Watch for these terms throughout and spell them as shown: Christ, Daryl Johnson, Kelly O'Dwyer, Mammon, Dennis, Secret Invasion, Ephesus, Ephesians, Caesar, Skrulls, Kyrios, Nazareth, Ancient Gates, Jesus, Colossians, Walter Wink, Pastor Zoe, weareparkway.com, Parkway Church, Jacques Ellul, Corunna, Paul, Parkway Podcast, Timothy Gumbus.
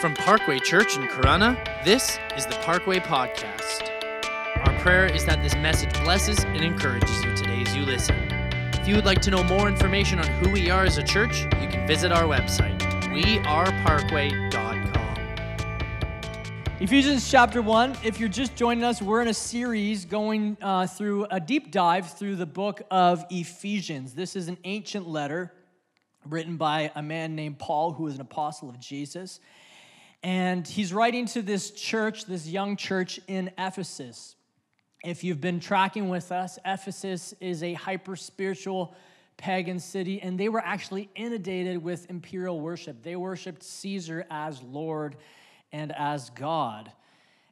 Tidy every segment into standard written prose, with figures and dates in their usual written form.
From Parkway Church in Corunna, this is the Parkway Podcast. Our prayer is that this message blesses and encourages you today as you listen. If you would like to know more information on who we are as a church, you can visit our website, weareparkway.com. Ephesians chapter 1, if you're just joining us, we're in a series going through a deep dive through the book of Ephesians. This is an ancient letter written by a man named Paul, who is an apostle of Jesus. And he's writing to this church, this young church in Ephesus. If you've been tracking with us, Ephesus is a hyper-spiritual pagan city, and they were actually inundated with imperial worship. They worshiped Caesar as Lord and as God.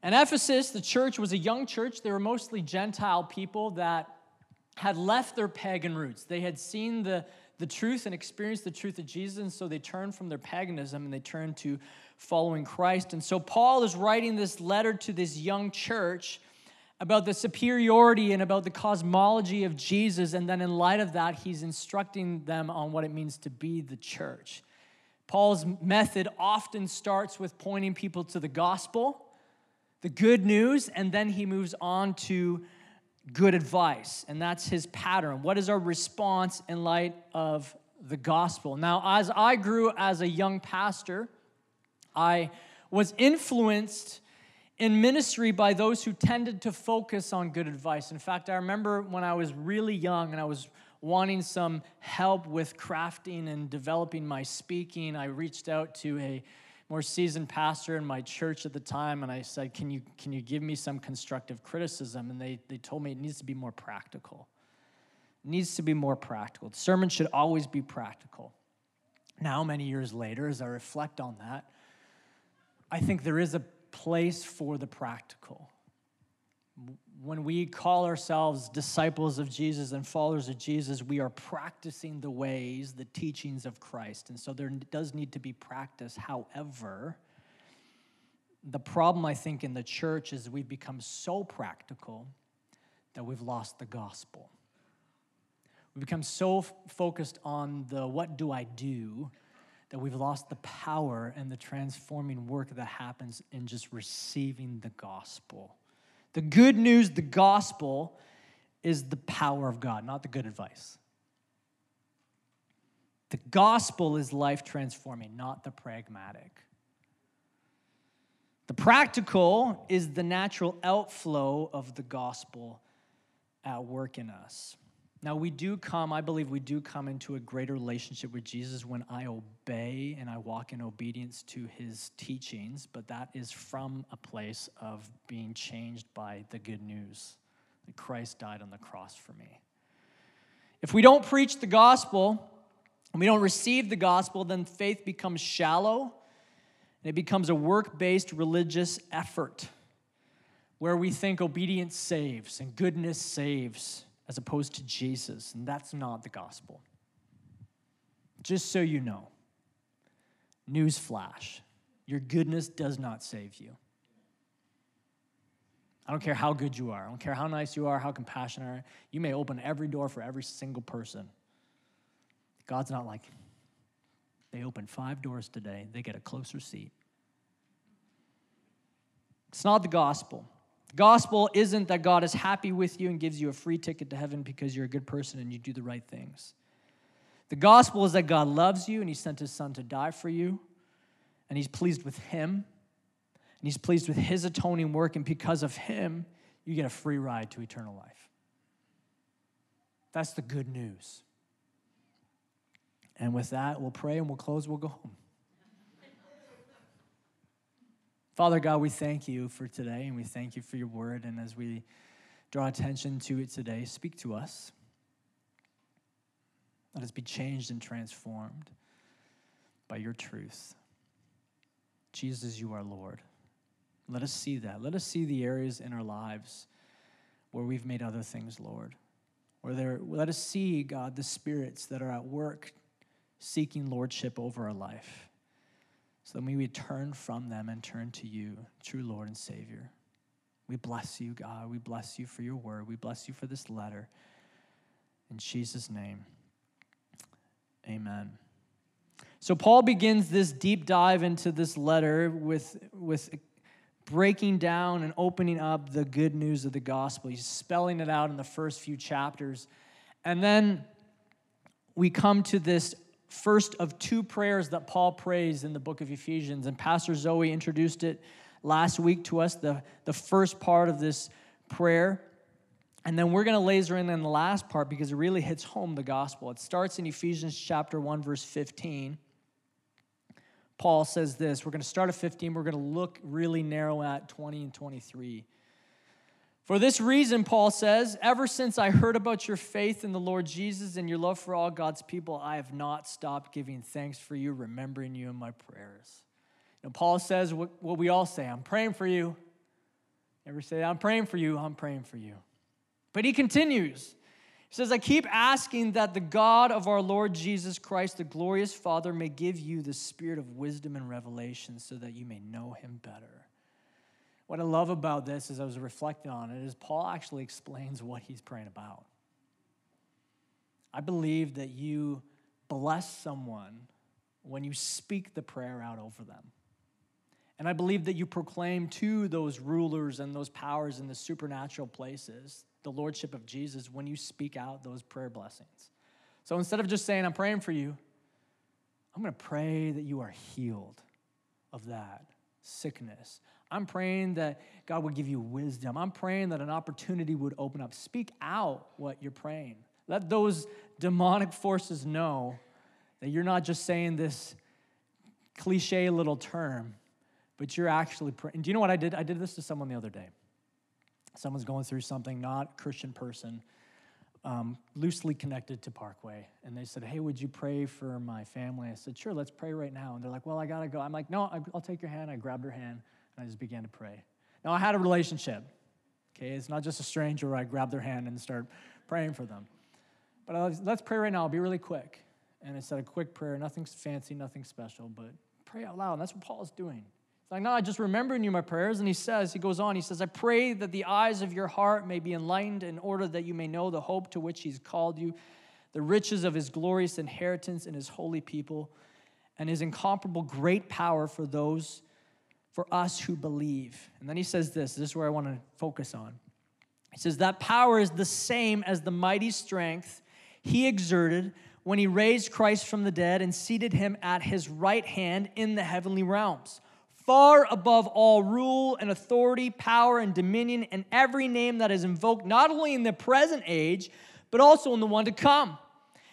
And Ephesus, the church, was a young church. They were mostly Gentile people that had left their pagan roots. They had seen the truth and experienced the truth of Jesus, and so they turned from their paganism and they turned to following Christ. And so Paul is writing this letter to this young church about the superiority and about the cosmology of Jesus, and then in light of that, he's instructing them on what it means to be the church. Paul's method often starts with pointing people to the gospel, the good news, and then he moves on to good advice, and that's his pattern. What is our response in light of the gospel? Now, as I grew as a young pastor, I was influenced in ministry by those who tended to focus on good advice. In fact, I remember when I was really young and I was wanting some help with crafting and developing my speaking, I reached out to a more seasoned pastor in my church at the time, and I said, can you give me some constructive criticism? And they told me it needs to be more practical. It needs to be more practical. The sermon should always be practical. Now, many years later, as I reflect on that, I think there is a place for the practical. When we call ourselves disciples of Jesus and followers of Jesus, we are practicing the ways, the teachings of Christ. And so there does need to be practice. However, the problem, I think, in the church is we've become so practical that we've lost the gospel. We've become so focused on the what do I do that we've lost the power and the transforming work that happens in just receiving the gospel. The good news, the gospel, is the power of God, not the good advice. The gospel is life-transforming, not the pragmatic. The practical is the natural outflow of the gospel at work in us. Now, I believe we do come into a greater relationship with Jesus when I obey and I walk in obedience to his teachings, but that is from a place of being changed by the good news that Christ died on the cross for me. If we don't preach the gospel and we don't receive the gospel, then faith becomes shallow and it becomes a work-based religious effort where we think obedience saves and goodness saves, as opposed to Jesus, and that's not the gospel. Just so you know, newsflash, your goodness does not save you. I don't care how good you are. I don't care how nice you are, how compassionate you are. You may open every door for every single person. God's not like, they opened 5 doors today, they get a closer seat. It's not the gospel. The gospel isn't that God is happy with you and gives you a free ticket to heaven because you're a good person and you do the right things. The gospel is that God loves you and he sent his son to die for you, and he's pleased with him, and he's pleased with his atoning work, and because of him, you get a free ride to eternal life. That's the good news. And with that, we'll pray and we'll close, we'll go home. Father God, we thank you for today, and we thank you for your word, and as we draw attention to it today, speak to us. Let us be changed and transformed by your truth. Jesus, you are Lord. Let us see that. Let us see the areas in our lives where we've made other things, Lord. Let us see, God, the spirits that are at work seeking lordship over our life. So that we would turn from them and turn to you, true Lord and Savior. We bless you, God. We bless you for your word. We bless you for this letter. In Jesus' name, amen. So Paul begins this deep dive into this letter with breaking down and opening up the good news of the gospel. He's spelling it out in the first few chapters. And then we come to this first of two prayers that Paul prays in the book of Ephesians. And Pastor Zoe introduced it last week to us, the first part of this prayer. And then we're going to laser in on the last part because it really hits home the gospel. It starts in Ephesians chapter 1, verse 15. Paul says this. We're going to start at 15. We're going to look really narrow at 20 and 23. For this reason, Paul says, ever since I heard about your faith in the Lord Jesus and your love for all God's people, I have not stopped giving thanks for you, remembering you in my prayers. And Paul says what we all say, I'm praying for you. Ever say, I'm praying for you, I'm praying for you. But he continues. He says, I keep asking that the God of our Lord Jesus Christ, the glorious Father, may give you the spirit of wisdom and revelation so that you may know him better. What I love about this, as I was reflecting on it, is Paul actually explains what he's praying about. I believe that you bless someone when you speak the prayer out over them. And I believe that you proclaim to those rulers and those powers in the supernatural places the lordship of Jesus when you speak out those prayer blessings. So instead of just saying, I'm praying for you, I'm going to pray that you are healed of that sickness. I'm praying that God would give you wisdom. I'm praying that an opportunity would open up. Speak out what you're praying. Let those demonic forces know that you're not just saying this cliche little term, but you're actually praying. Do you know what I did? I did this to someone the other day. Someone's going through something, not a Christian person, loosely connected to Parkway. And they said, hey, would you pray for my family? I said, sure, let's pray right now. And they're like, well, I got to go. I'm like, no, I'll take your hand. I grabbed her hand, and I just began to pray. Now, I had a relationship, okay? It's not just a stranger where I grab their hand and start praying for them. But let's pray right now. I'll be really quick. And I said a quick prayer, nothing fancy, nothing special, but pray out loud. And that's what Paul's doing. It's like, no, I just remembering you my prayers. And he goes on, I pray that the eyes of your heart may be enlightened in order that you may know the hope to which he's called you, the riches of his glorious inheritance in his holy people, and his incomparable great power for us who believe. And then he says this is where I want to focus on. He says, that power is the same as the mighty strength he exerted when he raised Christ from the dead and seated him at his right hand in the heavenly realms, far above all rule and authority, power and dominion, and every name that is invoked, not only in the present age, but also in the one to come.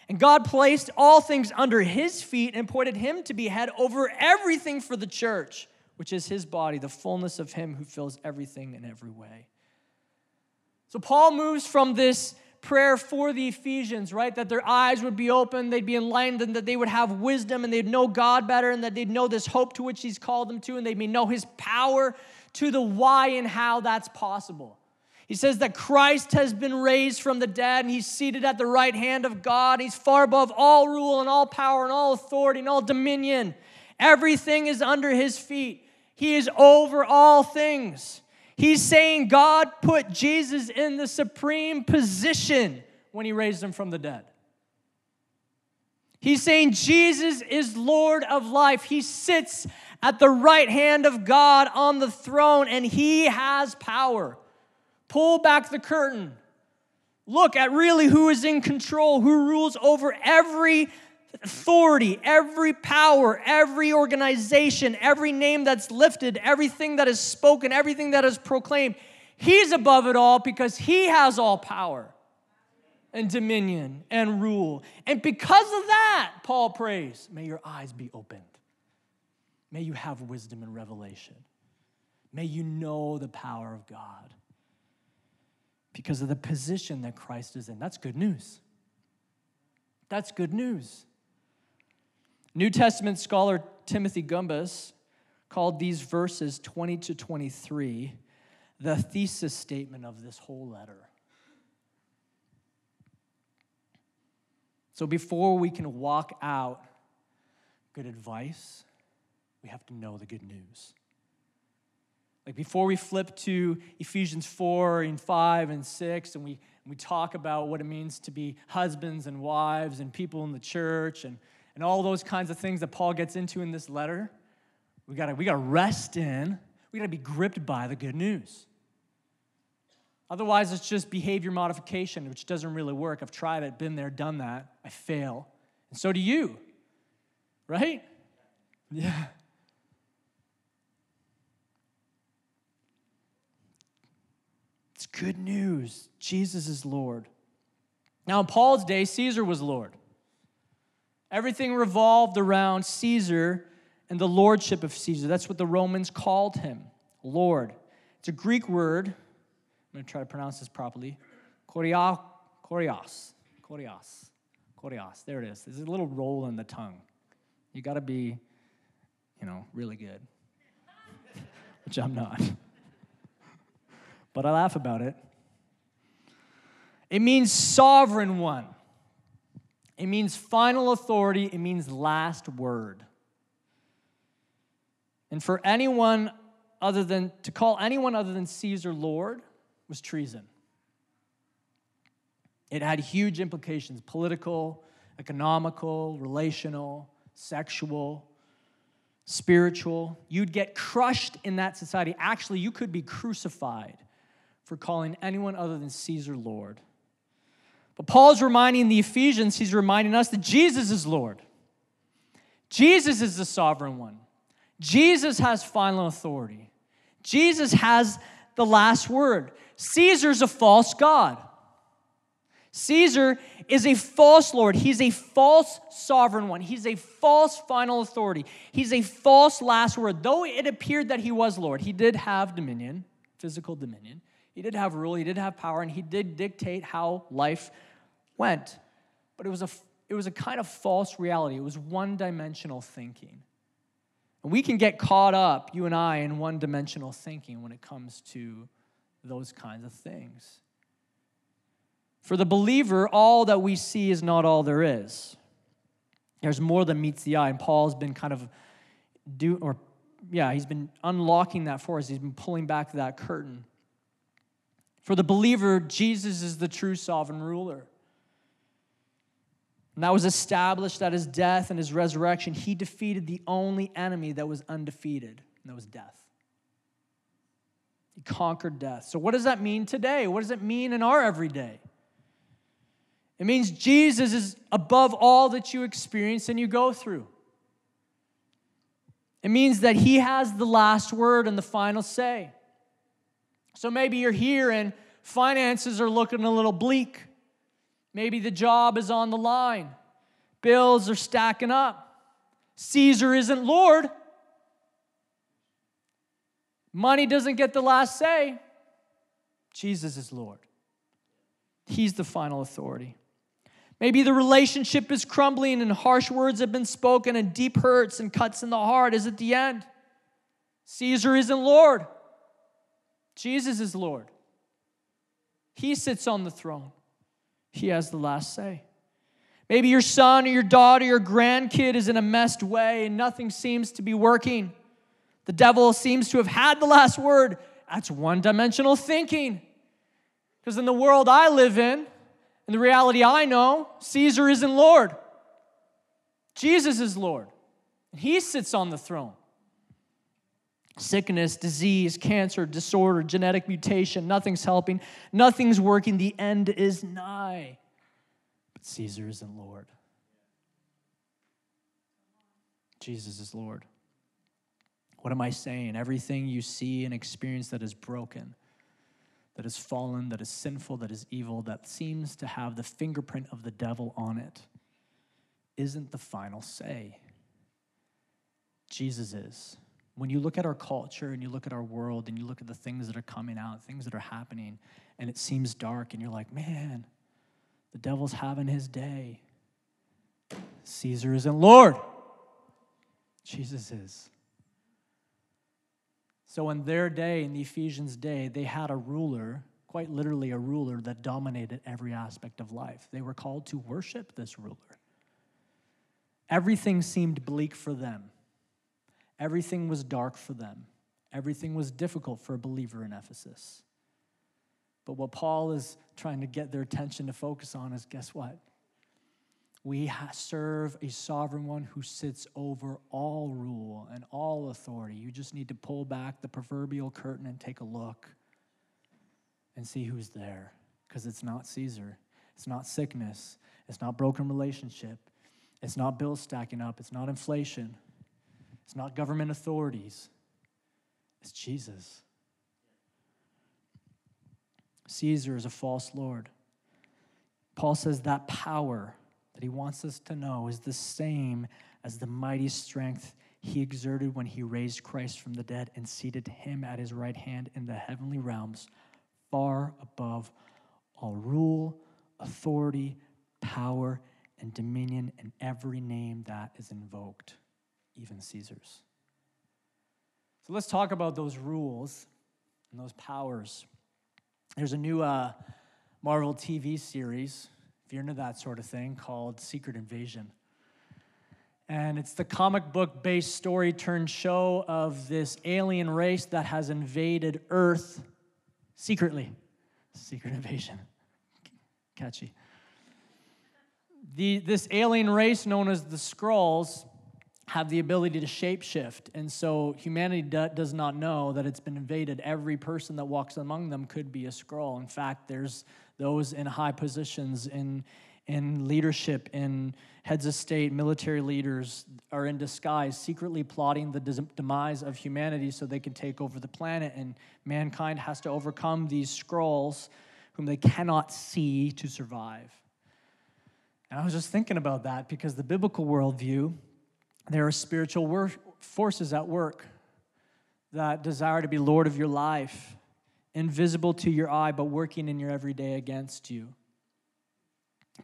And God placed all things under his feet and appointed him to be head over everything for the church, which is his body, the fullness of him who fills everything in every way. So Paul moves from this prayer for the Ephesians, right? That their eyes would be open, they'd be enlightened, and that they would have wisdom, and they'd know God better, and that they'd know this hope to which he's called them to, and they may know his power, to the why and how that's possible. He says that Christ has been raised from the dead, and he's seated at the right hand of God. He's far above all rule and all power and all authority and all dominion. Everything is under his feet. He is over all things. He's saying God put Jesus in the supreme position when he raised him from the dead. He's saying Jesus is Lord of life. He sits at the right hand of God on the throne, and he has power. Pull back the curtain. Look at really who is in control, who rules over every authority, every power, every organization, every name that's lifted, everything that is spoken, everything that is proclaimed. He's above it all because he has all power and dominion and rule. And because of that, Paul prays, may your eyes be opened. May you have wisdom and revelation. May you know the power of God because of the position that Christ is in. That's good news. That's good news. New Testament scholar Timothy Gumbus called these verses 20 to 23 the thesis statement of this whole letter. So before we can walk out good advice, we have to know the good news. Like before we flip to Ephesians 4 and 5 and 6 and we talk about what it means to be husbands and wives and people in the church and and all those kinds of things that Paul gets into in this letter, we gotta rest in, we gotta be gripped by the good news. Otherwise, it's just behavior modification, which doesn't really work. I've tried it, been there, done that. I fail. And so do you, right? Yeah. It's good news. Jesus is Lord. Now, in Paul's day, Caesar was Lord. Everything revolved around Caesar and the lordship of Caesar. That's what the Romans called him, Lord. It's a Greek word. I'm going to try to pronounce this properly. Kyrios. There it is. There's a little roll in the tongue. You got to be, really good, which I'm not. But I laugh about it. It means sovereign one. It means final authority. It means last word. And for anyone other than, to call anyone other than Caesar Lord, was treason. It had huge implications, political, economical, relational, sexual, spiritual. You'd get crushed in that society. Actually, you could be crucified for calling anyone other than Caesar Lord. But Paul's reminding the Ephesians, he's reminding us that Jesus is Lord. Jesus is the sovereign one. Jesus has final authority. Jesus has the last word. Caesar's a false god. Caesar is a false lord. He's a false sovereign one. He's a false final authority. He's a false last word. Though it appeared that he was Lord, he did have dominion, physical dominion. He did have rule, he did have power, and he did dictate how life went. But it was a kind of false reality. It was one-dimensional thinking. And we can get caught up, you and I, in one-dimensional thinking when it comes to those kinds of things. For the believer, all that we see is not all there is. There's more than meets the eye, and Paul's been he's been unlocking that for us. He's been pulling back that curtain. For the believer, Jesus is the true sovereign ruler. And that was established at his death and his resurrection. He defeated the only enemy that was undefeated, and that was death. He conquered death. So what does that mean today? What does it mean in our everyday? It means Jesus is above all that you experience and you go through. It means that he has the last word and the final say. So maybe you're here and finances are looking a little bleak. Maybe the job is on the line. Bills are stacking up. Caesar isn't Lord. Money doesn't get the last say. Jesus is Lord. He's the final authority. Maybe the relationship is crumbling and harsh words have been spoken and deep hurts and cuts in the heart is at the end. Caesar isn't Lord. Jesus is Lord. He sits on the throne. He has the last say. Maybe your son or your daughter, your grandkid is in a messed way and nothing seems to be working. The devil seems to have had the last word. That's one-dimensional thinking. Because in the world I live in the reality I know, Caesar isn't Lord. Jesus is Lord. And he sits on the throne. Sickness, disease, cancer, disorder, genetic mutation, nothing's helping, nothing's working, the end is nigh. But Caesar isn't Lord. Jesus is Lord. What am I saying? Everything you see and experience that is broken, that is fallen, that is sinful, that is evil, that seems to have the fingerprint of the devil on it, isn't the final say. Jesus is. When you look at our culture and you look at our world and you look at the things that are coming out, things that are happening, and it seems dark and you're like, man, the devil's having his day. Caesar isn't Lord. Jesus is. So in their day, in the Ephesians' day, they had a ruler, quite literally a ruler that dominated every aspect of life. They were called to worship this ruler. Everything seemed bleak for them. Everything was dark for them. Everything was difficult for a believer in Ephesus. But what Paul is trying to get their attention to focus on is, guess what? We serve a sovereign one who sits over all rule and all authority. You just need to pull back the proverbial curtain and take a look and see who's there, because it's not Caesar. It's not sickness. It's not broken relationship. It's not bills stacking up. It's not inflation. It's not government authorities. It's Jesus. Caesar is a false lord. Paul says that power that he wants us to know is the same as the mighty strength he exerted when he raised Christ from the dead and seated him at his right hand in the heavenly realms, far above all rule, authority, power, and dominion, and every name that is invoked, even Caesar's. So let's talk about those rules and those powers. There's a new Marvel TV series, if you're into that sort of thing, called Secret Invasion. And it's the comic book-based story-turned-show of this alien race that has invaded Earth secretly. Secret Invasion. Catchy. This alien race known as the Skrulls have the ability to shapeshift. And so humanity does not know that it's been invaded. Every person that walks among them could be a Skrull. In fact, there's those in high positions, in leadership, in heads of state, military leaders are in disguise, secretly plotting the demise of humanity so they can take over the planet. And mankind has to overcome these Skrulls whom they cannot see to survive. And I was just thinking about that because the biblical worldview, there are spiritual forces at work that desire to be Lord of your life, invisible to your eye, but working in your everyday against you.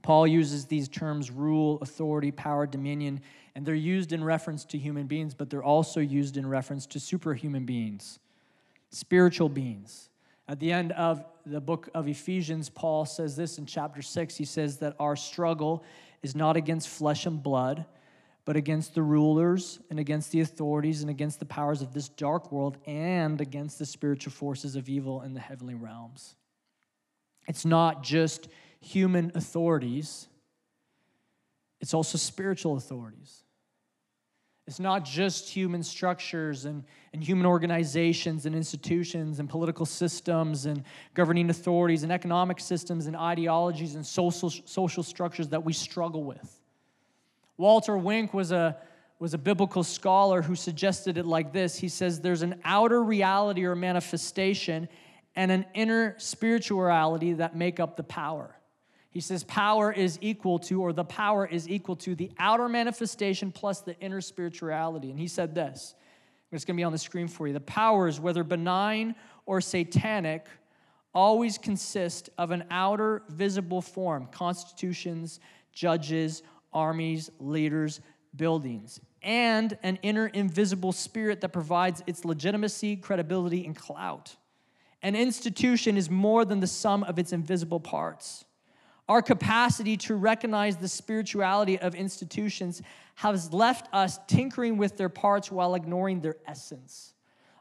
Paul uses these terms, rule, authority, power, dominion, and they're used in reference to human beings, but they're also used in reference to superhuman beings, spiritual beings. At the end of the book of Ephesians, Paul says this in chapter 6. He says that our struggle is not against flesh and blood, but against the rulers and against the authorities and against the powers of this dark world and against the spiritual forces of evil in the heavenly realms. It's not just human authorities. It's also spiritual authorities. It's not just human structures and human organizations and institutions and political systems and governing authorities and economic systems and ideologies and social structures that we struggle with. Walter Wink was a biblical scholar who suggested it like this. He says there's an outer reality or manifestation and an inner spirituality that make up the power. He says the power is equal to the outer manifestation plus the inner spirituality. And he said this. It's going to be on the screen for you. The powers, whether benign or satanic, always consist of an outer visible form, constitutions, judges, armies, leaders, buildings, and an inner invisible spirit that provides its legitimacy, credibility, and clout. An institution is more than the sum of its invisible parts. Our capacity to recognize the spirituality of institutions has left us tinkering with their parts while ignoring their essence.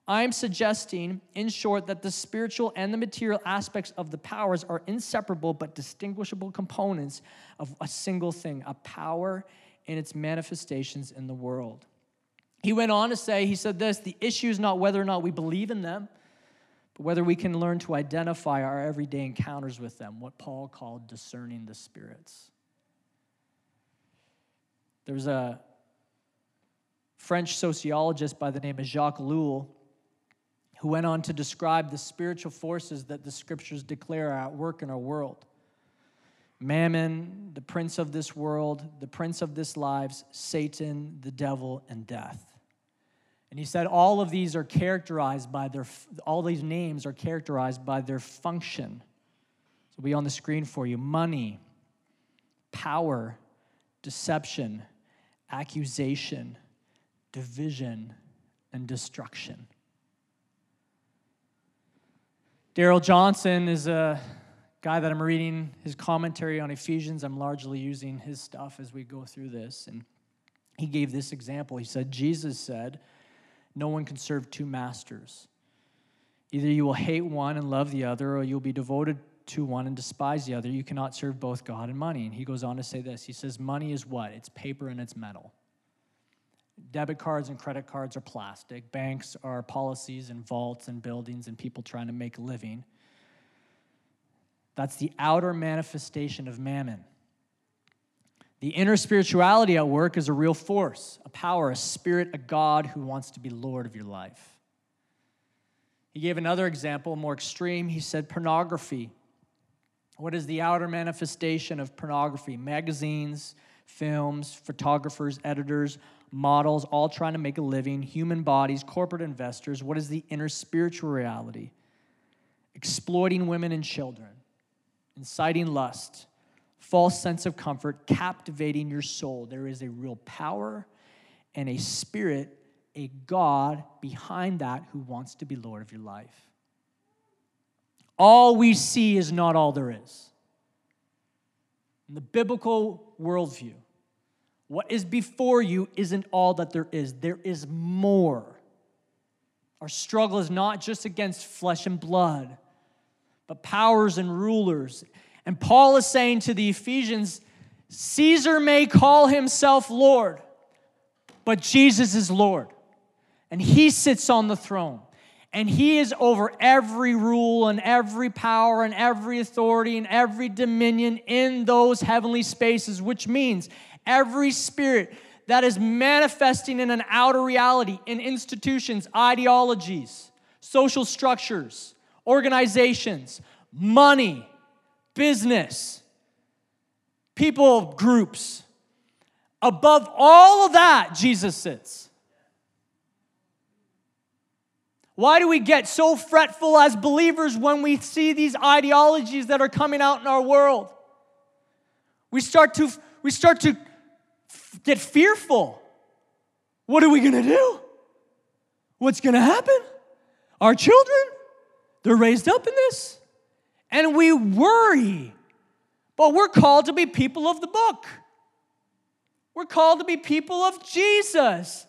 I'm suggesting, in short, that the spiritual and the material aspects of the powers are inseparable but distinguishable components of a single thing, a power and its manifestations in the world. He went on to say, he said this, the issue is not whether or not we believe in them, but whether we can learn to identify our everyday encounters with them, what Paul called discerning the spirits. There was a French sociologist by the name of Jacques Ellul, who went on to describe the spiritual forces that the scriptures declare are at work in our world. Mammon, the prince of this world, the prince of this lives, Satan, the devil, and death. And he said all these names are characterized by their function. So it'll be on the screen for you. Money, power, deception, accusation, division, and destruction. Daryl Johnson is a guy that I'm reading his commentary on Ephesians. I'm largely using his stuff as we go through this. And he gave this example. He said, Jesus said, no one can serve two masters. Either you will hate one and love the other, or you'll be devoted to one and despise the other. You cannot serve both God and money. And he goes on to say this. He says, money is what? It's paper and it's metal. Debit cards and credit cards are plastic. Banks are policies and vaults and buildings and people trying to make a living. That's the outer manifestation of Mammon. The inner spirituality at work is a real force, a power, a spirit, a God who wants to be Lord of your life. He gave another example, more extreme. He said pornography. What is the outer manifestation of pornography? Magazines, films, photographers, editors, models, all trying to make a living, human bodies, corporate investors. What is the inner spiritual reality? Exploiting women and children, inciting lust, false sense of comfort, captivating your soul. There is a real power and a spirit, a God behind that who wants to be Lord of your life. All we see is not all there is. In the biblical worldview, what is before you isn't all that there is. There is more. Our struggle is not just against flesh and blood, but powers and rulers. And Paul is saying to the Ephesians, Caesar may call himself Lord, but Jesus is Lord. And he sits on the throne. And he is over every rule and every power and every authority and every dominion in those heavenly spaces, which means every spirit that is manifesting in an outer reality, in institutions, ideologies, social structures, organizations, money, business, people groups. Above all of that, Jesus sits. Why do we get so fretful as believers when we see these ideologies that are coming out in our world? We start to get fearful. What are we going to do? What's going to happen? Our children, they're raised up in this. And we worry. But we're called to be people of the book. We're called to be people of Jesus.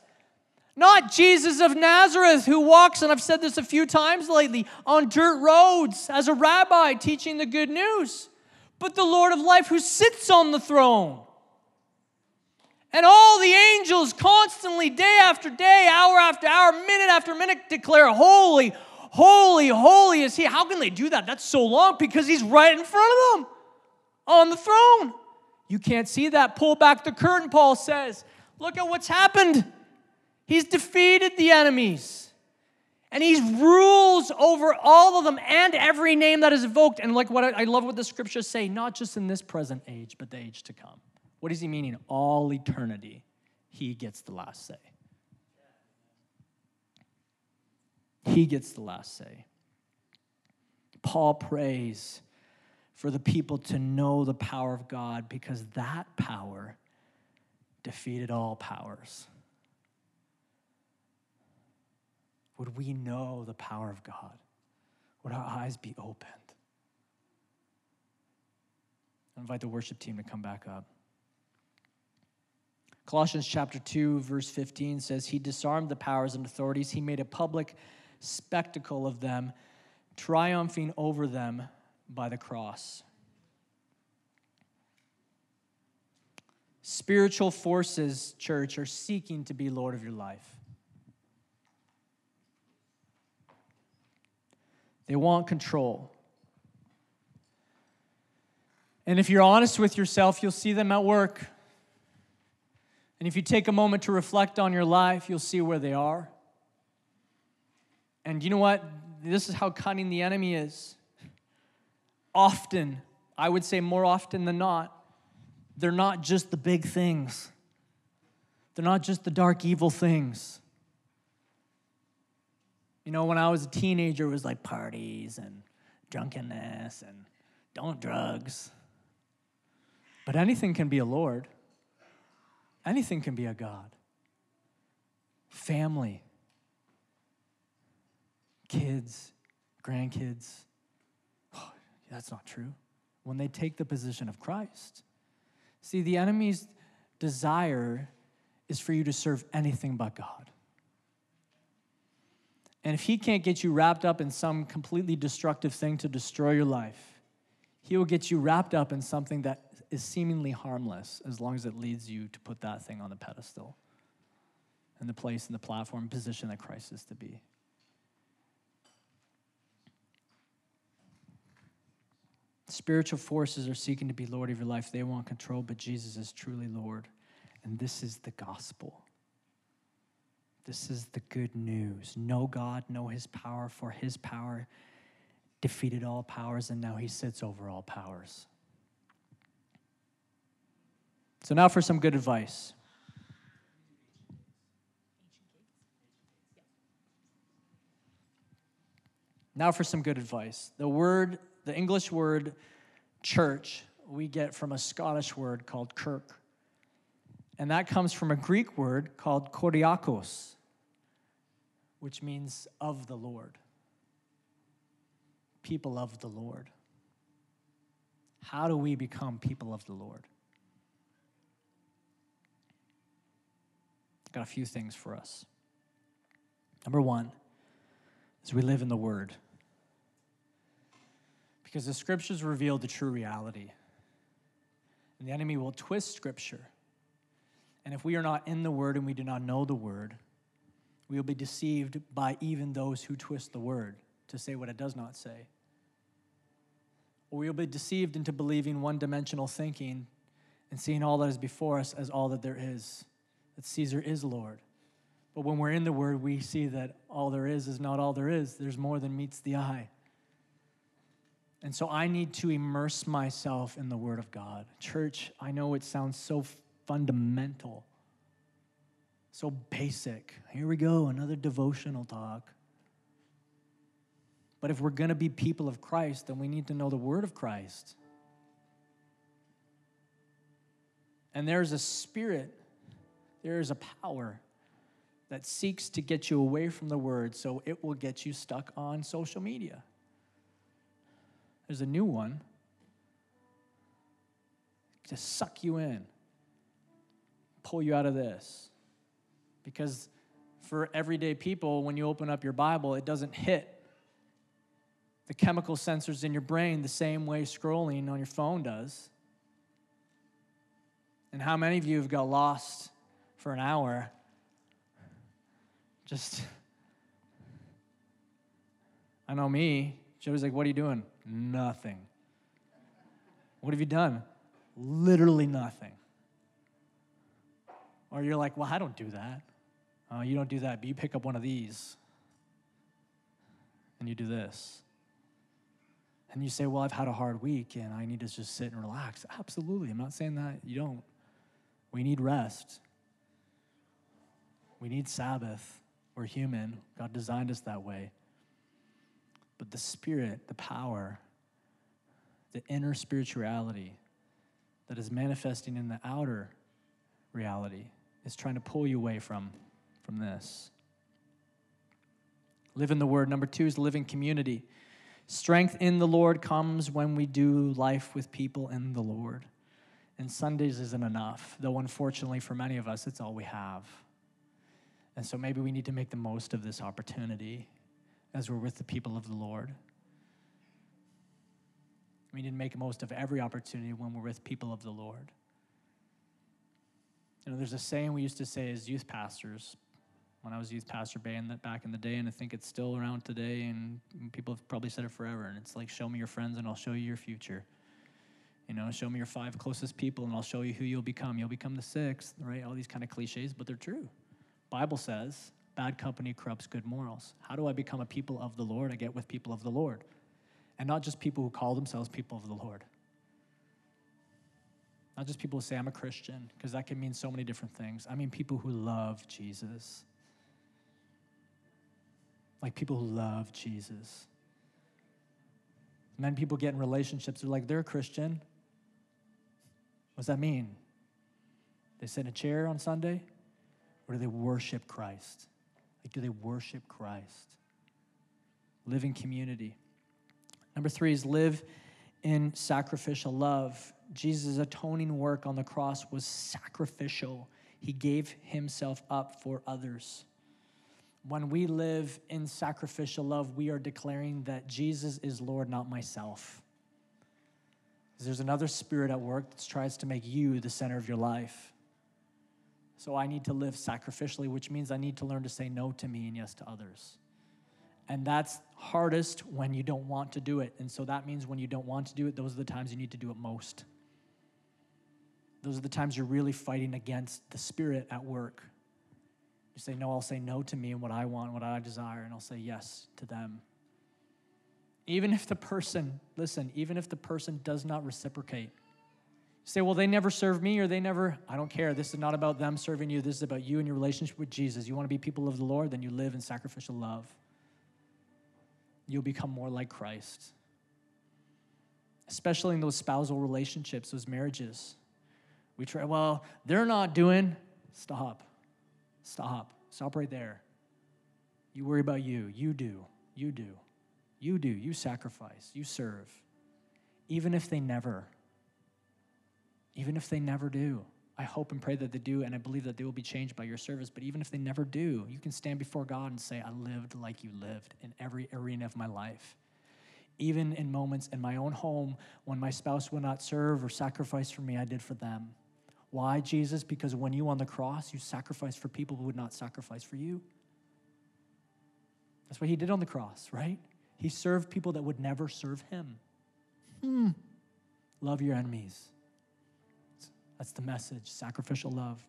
Not Jesus of Nazareth who walks, and I've said this a few times lately, on dirt roads as a rabbi teaching the good news, but the Lord of life who sits on the throne. And all the angels constantly, day after day, hour after hour, minute after minute, declare, holy, holy, holy is he. How can they do that? That's so long, because he's right in front of them on the throne. You can't see that. Pull back the curtain, Paul says. Look at what's happened. He's defeated the enemies. And he rules over all of them and every name that is evoked. And like what I love what the scriptures say, not just in this present age, but the age to come. What is he meaning? All eternity, he gets the last say. He gets the last say. Paul prays for the people to know the power of God, because that power defeated all powers. Would we know the power of God? Would our eyes be opened? I invite the worship team to come back up. Colossians chapter 2, verse 15 says, he disarmed the powers and authorities. He made a public spectacle of them, triumphing over them by the cross. Spiritual forces, church, are seeking to be Lord of your life. They want control. And if you're honest with yourself, you'll see them at work. And if you take a moment to reflect on your life, you'll see where they are. And you know what? This is how cunning the enemy is. Often, I would say more often than not, they're not just the big things. They're not just the dark, evil things. You know, when I was a teenager, it was like parties and drunkenness and don't drugs. But anything can be a Lord. Anything can be a God. Family. Kids. Grandkids. Oh, that's not true. When they take the position of Christ. See, the enemy's desire is for you to serve anything but God. And if he can't get you wrapped up in some completely destructive thing to destroy your life, He will get you wrapped up in something that is seemingly harmless as long as it leads you to put that thing on the pedestal and the place and the platform position that Christ is to be. Spiritual forces are seeking to be Lord of your life. They want control, but Jesus is truly Lord. And this is the gospel. This is the good news. Know God, know his power, for his power defeated all powers, and now he sits over all powers. So now for some good advice. The word, the English word church, we get from a Scottish word called kirk. And that comes from a Greek word called kuriakos, which means of the Lord. People of the Lord. How do we become people of the Lord? Got a few things for us. Number one is we live in the Word. Because the Scriptures reveal the true reality. And the enemy will twist Scripture. And if we are not in the Word and we do not know the Word, we will be deceived by even those who twist the Word to say what it does not say. Or we will be deceived into believing one-dimensional thinking and seeing all that is before us as all that there is, that Caesar is Lord. But when we're in the Word, we see that all there is not all there is. There's more than meets the eye. And so I need to immerse myself in the Word of God. Church, I know it sounds so fundamental, so basic. Here we go, another devotional talk. But if we're going to be people of Christ, then we need to know the Word of Christ. And there's a spirit, there is a power that seeks to get you away from the Word, so it will get you stuck on social media. There's a new one to suck you in, pull you out of this. Because for everyday people, when you open up your Bible, it doesn't hit the chemical sensors in your brain the same way scrolling on your phone does. And how many of you have got lost for an hour just, I know me, Joey's like, what are you doing? Nothing. What have you done? Literally nothing. Or you're like, well, I don't do that. Oh, you don't do that, but you pick up one of these and you do this. And you say, well, I've had a hard week and I need to just sit and relax. Absolutely. I'm not saying that you don't. We need rest. We need Sabbath. We're human. God designed us that way. But the spirit, the power, the inner spirituality that is manifesting in the outer reality is trying to pull you away from this. Live in the Word. Number two is live in community. Strength in the Lord comes when we do life with people in the Lord. And Sundays isn't enough, though unfortunately for many of us, it's all we have. And so maybe we need to make the most of this opportunity as we're with the people of the Lord. We need to make the most of every opportunity when we're with people of the Lord. You know, there's a saying we used to say as youth pastors, when I was youth pastor back in the day, and I think it's still around today, and people have probably said it forever, and it's like, show me your friends and I'll show you your future. You know, show me your 5 closest people and I'll show you who you'll become. You'll become the 6th, right? All these kind of cliches, but they're true. Bible says, bad company corrupts good morals. How do I become a people of the Lord? I get with people of the Lord. And not just people who call themselves people of the Lord. Not just people who say, I'm a Christian, because that can mean so many different things. I mean people who love Jesus. Like people who love Jesus. And then people get in relationships, they're like, they're a Christian. What does that mean? They sit in a chair on Sunday? Or do they worship Christ? Like, do they worship Christ? Live in community. Number 3 is live in sacrificial love. Jesus' atoning work on the cross was sacrificial. He gave himself up for others. When we live in sacrificial love, we are declaring that Jesus is Lord, not myself. because there's another spirit at work that tries to make you the center of your life. So I need to live sacrificially, which means I need to learn to say no to me and yes to others. And that's hardest when you don't want to do it. And so that means when you don't want to do it, those are the times you need to do it most. Those are the times you're really fighting against the spirit at work. You say, no, I'll say no to me and what I want, what I desire, and I'll say yes to them. Even if the person, listen, even if the person does not reciprocate. You say, well, they never served me or they never, I don't care. This is not about them serving you. This is about you and your relationship with Jesus. You want to be people of the Lord, then you live in sacrificial love. You'll become more like Christ. Especially in those spousal relationships, those marriages. We try, well, they're not doing, stop right there. You worry about you. You do. You sacrifice. You serve. Even if they never do. I hope and pray that they do, and I believe that they will be changed by your service. But even if they never do, you can stand before God and say, I lived like you lived in every arena of my life. Even in moments in my own home when my spouse would not serve or sacrifice for me, I did for them. Why, Jesus? Because when you on the cross, you sacrificed for people who would not sacrifice for you. That's what he did on the cross, right? He served people that would never serve him. Love your enemies. That's the message, sacrificial love.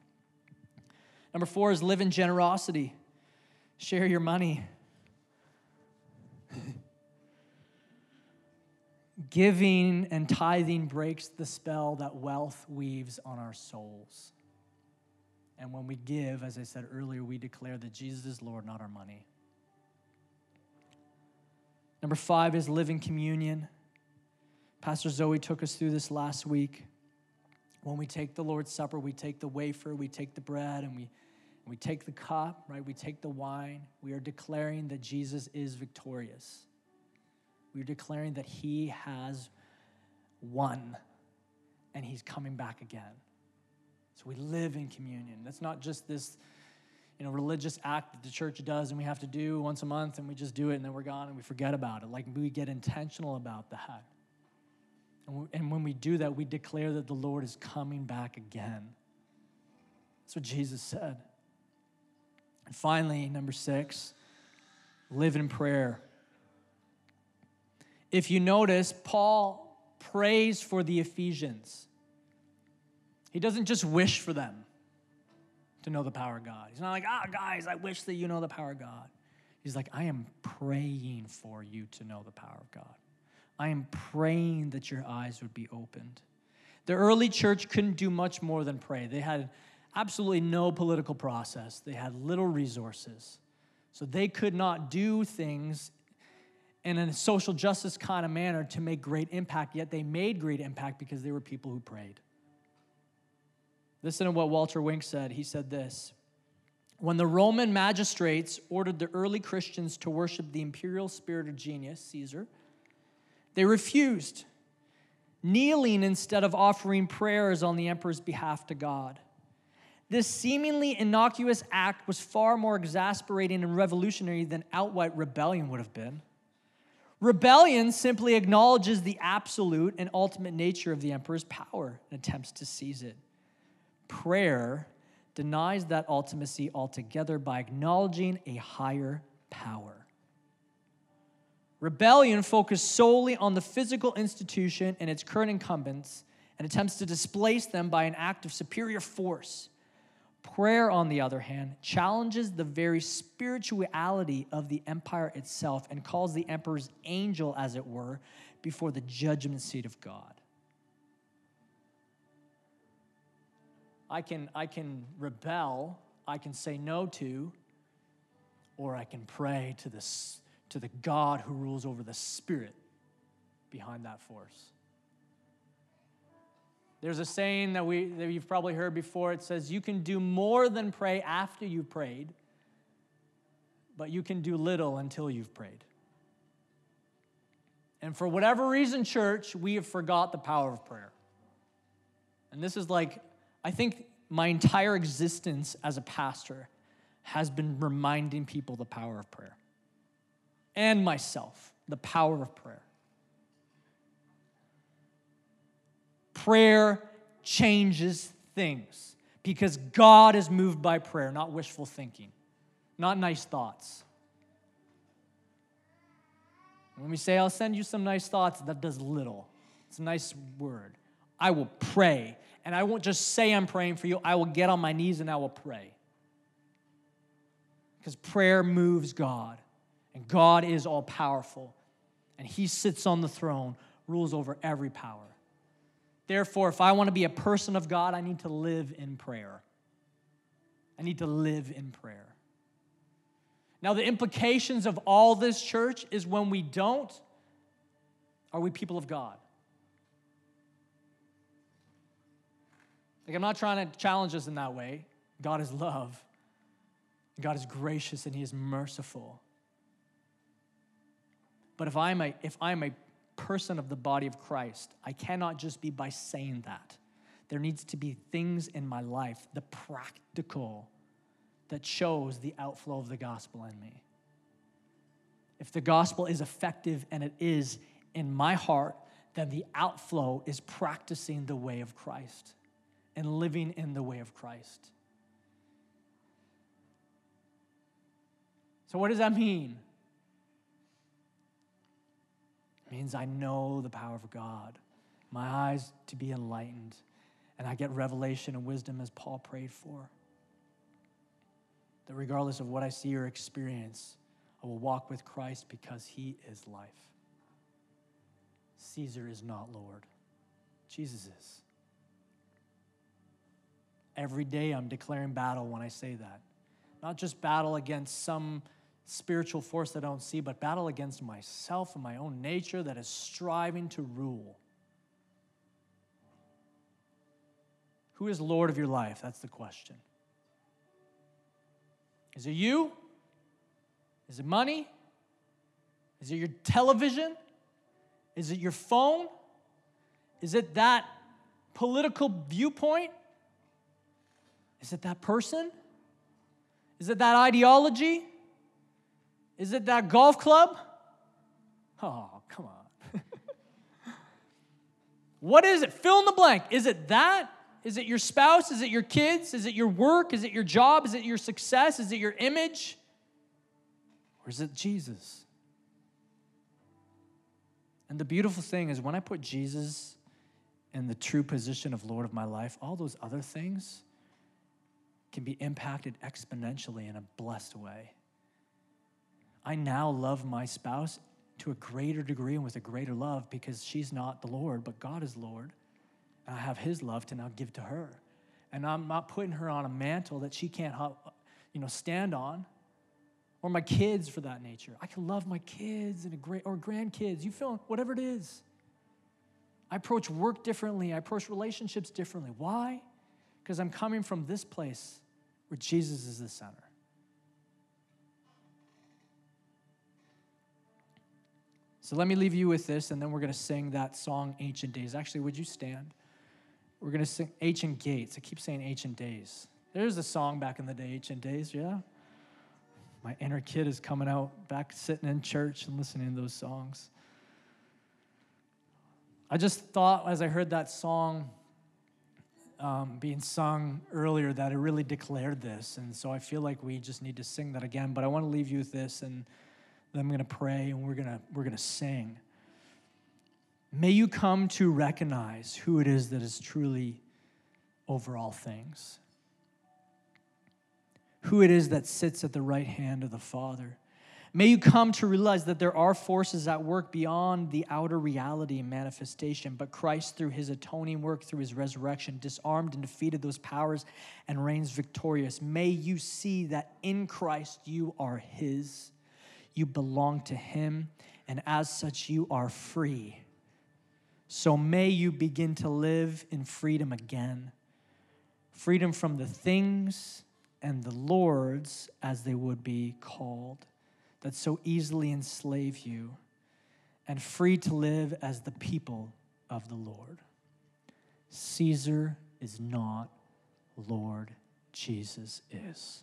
Number 4 is live in generosity. Share your money. Giving and tithing breaks the spell that wealth weaves on our souls. And when we give, as I said earlier, we declare that Jesus is Lord, not our money. Number 5 is live in communion. Pastor Zoe took us through this last week. When we take the Lord's Supper, we take the wafer, we take the bread, and we take the cup, right? We take the wine. We are declaring that Jesus is victorious. We're declaring that he has won and he's coming back again. So we live in communion. That's not just this, religious act that the church does and we have to do once a month and we just do it and then we're gone and we forget about it. Like we get intentional about that. And when we do that, we declare that the Lord is coming back again. That's what Jesus said. And finally, number 6, live in prayer. If you notice, Paul prays for the Ephesians. He doesn't just wish for them to know the power of God. He's not like, guys, I wish that you know the power of God. He's like, I am praying for you to know the power of God. I am praying that your eyes would be opened. The early church couldn't do much more than pray. They had absolutely no political process. They had little resources. So they could not do things in a social justice kind of manner to make great impact, yet they made great impact because they were people who prayed. Listen to what Walter Wink said. He said this, when the Roman magistrates ordered the early Christians to worship the imperial spirit or genius, Caesar, they refused, kneeling instead of offering prayers on the emperor's behalf to God. This seemingly innocuous act was far more exasperating and revolutionary than outright rebellion would have been. Rebellion simply acknowledges the absolute and ultimate nature of the emperor's power and attempts to seize it. Prayer denies that ultimacy altogether by acknowledging a higher power. Rebellion focused solely on the physical institution and its current incumbents and attempts to displace them by an act of superior force. Prayer, on the other hand, challenges the very spirituality of the empire itself and calls the emperor's angel, as it were, before the judgment seat of God. I can rebel, I can say no to, or I can pray to the God who rules over the spirit behind that force. There's a saying that you've probably heard before. It says, you can do more than pray after you've prayed, but you can do little until you've prayed. And for whatever reason, church, we have forgot the power of prayer. And this is like, I think my entire existence as a pastor has been reminding people the power of prayer. And myself, the power of prayer. Prayer changes things because God is moved by prayer, not wishful thinking, not nice thoughts. When we say, I'll send you some nice thoughts, that does little. It's a nice word. I will pray. And I won't just say I'm praying for you. I will get on my knees and I will pray. Because prayer moves God. And God is all-powerful. And he sits on the throne, rules over every power. Therefore, if I want to be a person of God, I need to live in prayer. I need to live in prayer. Now, the implications of all this, church, is when we don't, are we people of God? Like, I'm not trying to challenge us in that way. God is love. God is gracious and he is merciful. But if I'm a person of the body of Christ, I cannot just be by saying that. There needs to be things in my life, the practical, that shows the outflow of the gospel in me. If the gospel is effective and it is in my heart, then the outflow is practicing the way of Christ and living in the way of Christ. So what does that mean? It means I know the power of God, my eyes to be enlightened, and I get revelation and wisdom as Paul prayed for. That regardless of what I see or experience, I will walk with Christ because he is life. Caesar is not Lord. Jesus is. Every day I'm declaring battle when I say that. Not just battle against some spiritual force that I don't see, but battle against myself and my own nature that is striving to rule. Who is Lord of your life? That's the question. Is it you? Is it money? Is it your television? Is it your phone? Is it that political viewpoint? Is it that person? Is it that ideology? Is it that golf club? Oh, come on. What is it? Fill in the blank. Is it that? Is it your spouse? Is it your kids? Is it your work? Is it your job? Is it your success? Is it your image? Or is it Jesus? And the beautiful thing is when I put Jesus in the true position of Lord of my life, all those other things can be impacted exponentially in a blessed way. I now love my spouse to a greater degree and with a greater love because she's not the Lord, but God is Lord. And I have his love to now give to her. And I'm not putting her on a mantle that she can't, stand on. Or my kids for that nature. I can love my kids or grandkids. You feel whatever it is. I approach work differently. I approach relationships differently. Why? Because I'm coming from this place where Jesus is the center. So let me leave you with this, and then we're going to sing that song, Ancient Days. Actually, would you stand? We're going to sing Ancient Gates. I keep saying Ancient Days. There's a song back in the day, Ancient Days, yeah? My inner kid is coming out back sitting in church and listening to those songs. I just thought as I heard that song being sung earlier that it really declared this, and so I feel like we just need to sing that again, but I want to leave you with this, and then I'm going to pray, and we're going to sing. May you come to recognize who it is that is truly over all things. Who it is that sits at the right hand of the Father. May you come to realize that there are forces at work beyond the outer reality and manifestation, but Christ, through his atoning work, through his resurrection, disarmed and defeated those powers and reigns victorious. May you see that in Christ you are his. You belong to him, and as such you are free. So may you begin to live in freedom again. Freedom from the things and the lords, as they would be called, that so easily enslave you, and free to live as the people of the Lord. Caesar is not Lord, Jesus is.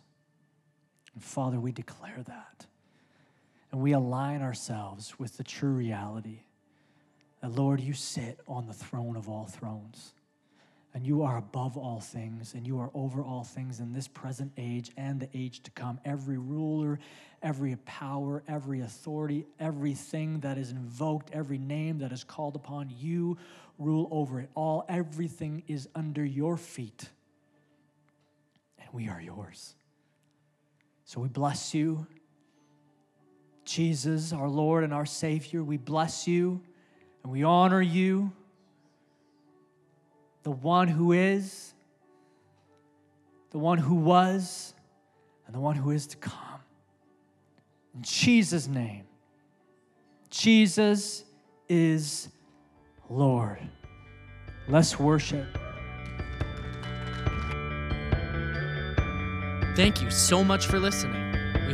And Father, we declare that. And we align ourselves with the true reality And Lord, you sit on the throne of all thrones. And you are above all things, and you are over all things in this present age and the age to come. Every ruler, every power, every authority, everything that is invoked, every name that is called upon, you rule over it all. Everything is under your feet, and we are yours. So we bless you, Jesus, our Lord and our Savior. We bless you, and we honor you, the one who is, the one who was, and the one who is to come. In Jesus' name, Jesus is Lord. Let's worship. Thank you so much for listening. We